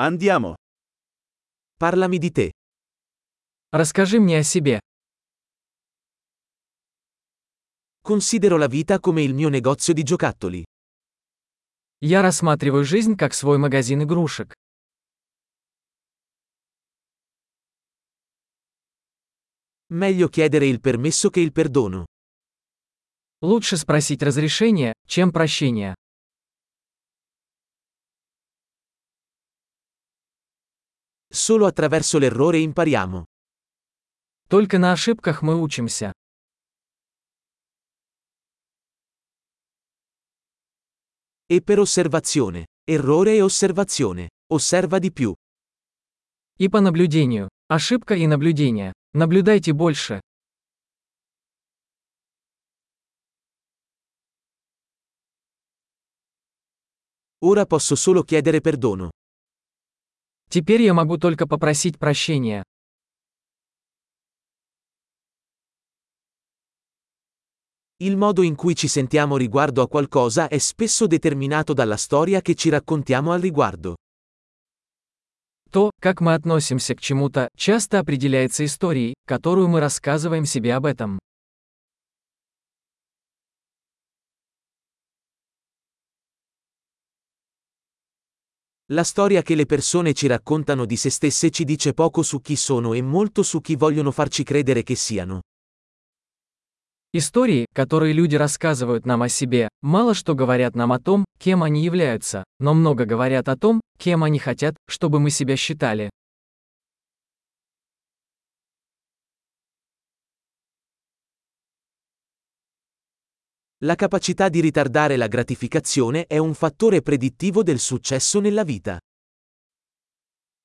Andiamo. Parlami di te. Расскажи мне о себе. Considero la vita come il mio negozio di giocattoli. Я рассматриваю жизнь как свой магазин игрушек. Meglio chiedere il permesso che il perdono. Лучше спросить разрешение, чем прощение. Solo attraverso l'errore impariamo. Только на ошибках мы учимся. E per osservazione, errore e osservazione, osserva di più. И по наблюдению, ошибка и наблюдение, наблюдайте больше. Ora posso solo chiedere perdono. Теперь я могу только попросить прощения. Il modo in cui ci sentiamo riguardo a qualcosa è spesso determinato dalla storia che ci raccontiamo al riguardo. То, как мы относимся к чему-то, часто определяется историей, которую мы рассказываем себе об этом. La storia che le persone ci raccontano di se stesse ci dice poco su chi sono e molto su chi vogliono farci credere che siano. Истории, которые люди рассказывают нам о себе, мало что говорят нам о том, кем они являются, но много говорят о том, кем они хотят, чтобы мы себя считали. La capacità di ritardare la gratificazione è un fattore predittivo del successo nella vita.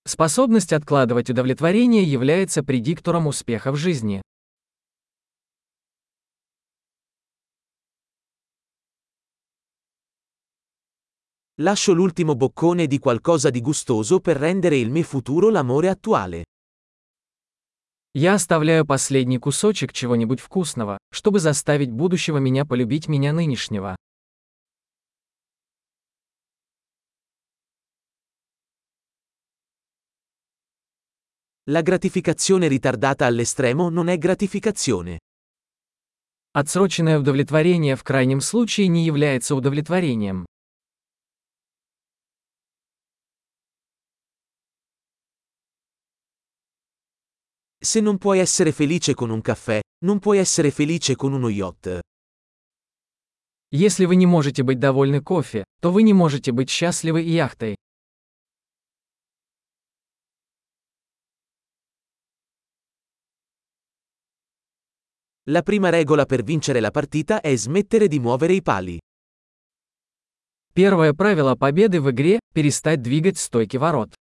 Способность откладывать удовлетворение является предиктором успеха в жизни. Lascio l'ultimo boccone di qualcosa di gustoso per rendere il mio futuro l'amore attuale. Я оставляю последний кусочек чего-нибудь вкусного, чтобы заставить будущего меня полюбить меня нынешнего. La gratificazione ritardata all'estremo non è gratificazione. Отсроченное удовлетворение в крайнем случае не является удовлетворением. Se non puoi essere felice con un caffè, non puoi essere felice con uno yacht. Если вы не можете быть довольны кофе, то вы не можете быть счастливы яхтой. La prima regola per vincere la partita è smettere di muovere i pali. Первое правило победы в игре – перестать двигать стойки ворот.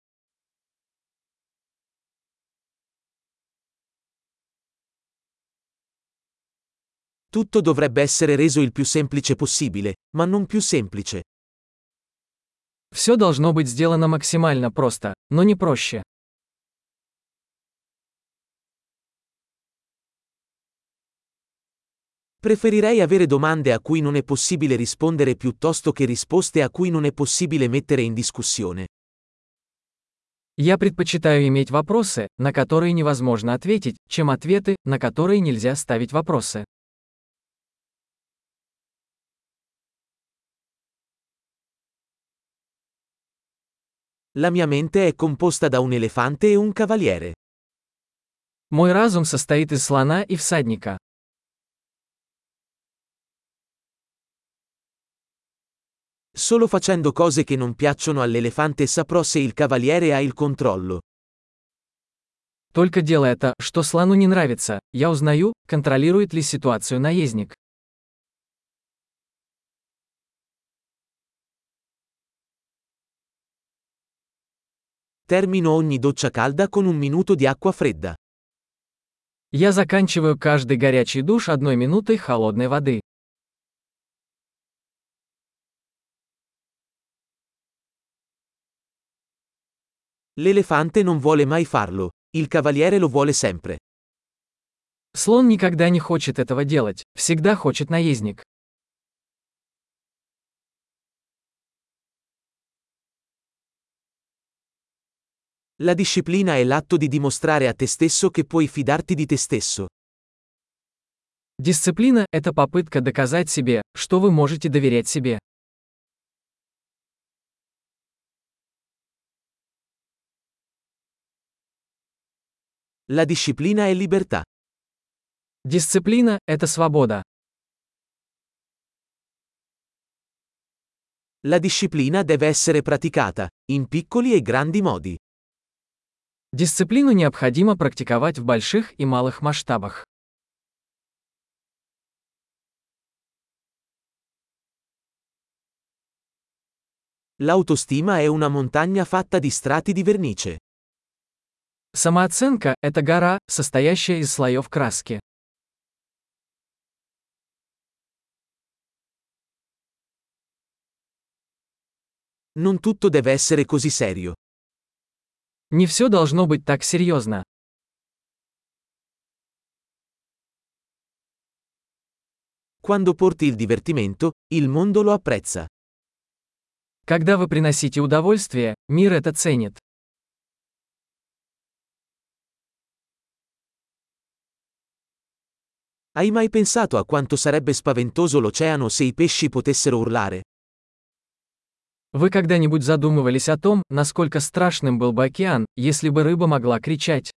Tutto dovrebbe essere reso il più semplice possibile, ma non più semplice. Все должно быть сделано максимально просто, но не проще. Preferirei avere domande a cui non è possibile rispondere piuttosto che risposte a cui non è possibile mettere in discussione. Я предпочитаю иметь вопросы, на которые невозможно ответить, чем ответы, на которые нельзя ставить вопросы. La mia mente è composta da un elefante e un cavaliere. Мой разум состоит из слона и всадника. Solo facendo cose che non piacciono all'elefante saprò se il cavaliere ha il controllo. Только делая то, что слону не нравится, я узнаю, контролирует ли ситуацию наездник. Termino ogni doccia calda con un minuto di acqua fredda. Я заканчиваю каждый горячий душ одной минутой холодной воды. L'elefante non vuole mai farlo, il cavaliere lo vuole sempre. Слон никогда не хочет этого делать, всегда хочет наездник. La disciplina è l'atto di dimostrare a te stesso che puoi fidarti di te stesso. Дисциплина – это попытка доказать себе, что вы можете доверять себе. La disciplina è libertà. Дисциплина – это свобода. La disciplina deve essere praticata, in piccoli e grandi modi. Дисциплину необходимо практиковать в больших и малых масштабах. L'autostima è una montagna fatta di strati di vernice. Самооценка – это гора, состоящая из слоев краски. Non tutto deve essere così serio. Не все должно быть так серьезно. Quando porti il divertimento, il mondo lo apprezza. Когда вы приносите удовольствие, мир это ценит. Hai mai pensato a quanto sarebbe spaventoso l'oceano se i pesci potessero urlare? Вы когда-нибудь задумывались о том, насколько страшным был бы океан, если бы рыба могла кричать?